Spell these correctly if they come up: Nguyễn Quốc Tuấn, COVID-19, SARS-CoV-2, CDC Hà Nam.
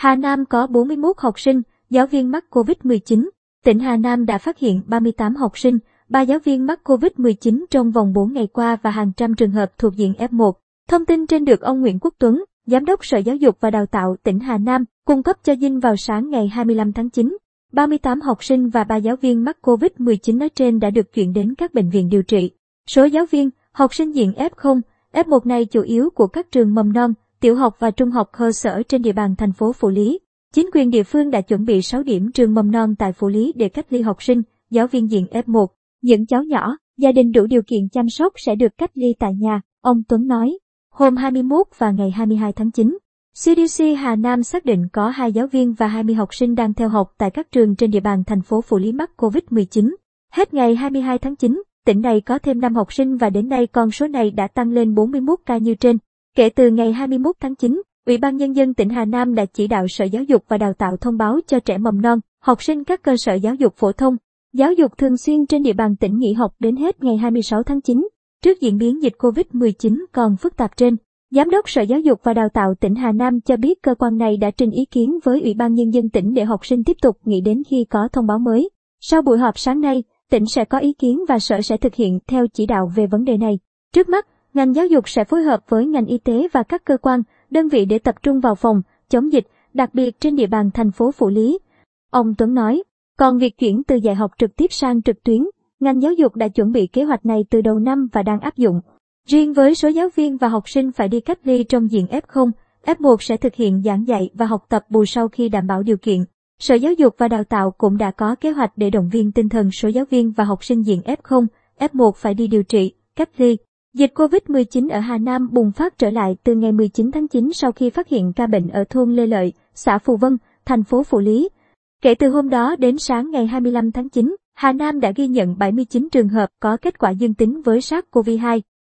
Hà Nam có 41 học sinh, giáo viên mắc COVID-19. Tỉnh Hà Nam đã phát hiện 38 học sinh, 3 giáo viên mắc COVID-19 trong vòng 4 ngày qua và hàng trăm trường hợp thuộc diện F1. Thông tin trên được ông Nguyễn Quốc Tuấn, Giám đốc Sở Giáo dục và Đào tạo tỉnh Hà Nam, cung cấp cho Dinh vào sáng ngày 25 tháng 9. 38 học sinh và 3 giáo viên mắc COVID-19 nói trên đã được chuyển đến các bệnh viện điều trị. Số giáo viên, học sinh diện F0, F1 này chủ yếu của các trường mầm non, tiểu học và trung học cơ sở trên địa bàn thành phố Phủ Lý. Chính quyền địa phương đã chuẩn bị 6 điểm trường mầm non tại Phủ Lý để cách ly học sinh, giáo viên diện F1. Những cháu nhỏ, gia đình đủ điều kiện chăm sóc sẽ được cách ly tại nhà, ông Tuấn nói. Hôm 21 và ngày 22 tháng 9, CDC Hà Nam xác định có 2 giáo viên và 20 học sinh đang theo học tại các trường trên địa bàn thành phố Phủ Lý mắc COVID-19. Hết ngày 22 tháng 9, tỉnh này có thêm 5 học sinh và đến nay con số này đã tăng lên 41 ca như trên. Kể từ ngày 21 tháng 9, Ủy ban Nhân dân tỉnh Hà Nam đã chỉ đạo Sở Giáo dục và Đào tạo thông báo cho trẻ mầm non, học sinh các cơ sở giáo dục phổ thông, giáo dục thường xuyên trên địa bàn tỉnh nghỉ học đến hết ngày 26 tháng 9. Trước diễn biến dịch COVID-19 còn phức tạp trên, Giám đốc Sở Giáo dục và Đào tạo tỉnh Hà Nam cho biết cơ quan này đã trình ý kiến với Ủy ban Nhân dân tỉnh để học sinh tiếp tục nghỉ đến khi có thông báo mới. Sau buổi họp sáng nay, tỉnh sẽ có ý kiến và Sở sẽ thực hiện theo chỉ đạo về vấn đề này. Trước mắt, ngành giáo dục sẽ phối hợp với ngành y tế và các cơ quan, đơn vị để tập trung vào phòng, chống dịch, đặc biệt trên địa bàn thành phố Phủ Lý. Ông Tuấn nói, còn việc chuyển từ dạy học trực tiếp sang trực tuyến, ngành giáo dục đã chuẩn bị kế hoạch này từ đầu năm và đang áp dụng. Riêng với số giáo viên và học sinh phải đi cách ly trong diện F0, F1 sẽ thực hiện giảng dạy và học tập bù sau khi đảm bảo điều kiện. Sở Giáo dục và Đào tạo cũng đã có kế hoạch để động viên tinh thần số giáo viên và học sinh diện F0, F1 phải đi điều trị, cách ly. Dịch COVID-19 ở Hà Nam bùng phát trở lại từ ngày 19 tháng 9 sau khi phát hiện ca bệnh ở thôn Lê Lợi, xã Phù Vân, thành phố Phủ Lý. Kể từ hôm đó đến sáng ngày 25 tháng 9, Hà Nam đã ghi nhận 79 trường hợp có kết quả dương tính với SARS-CoV-2.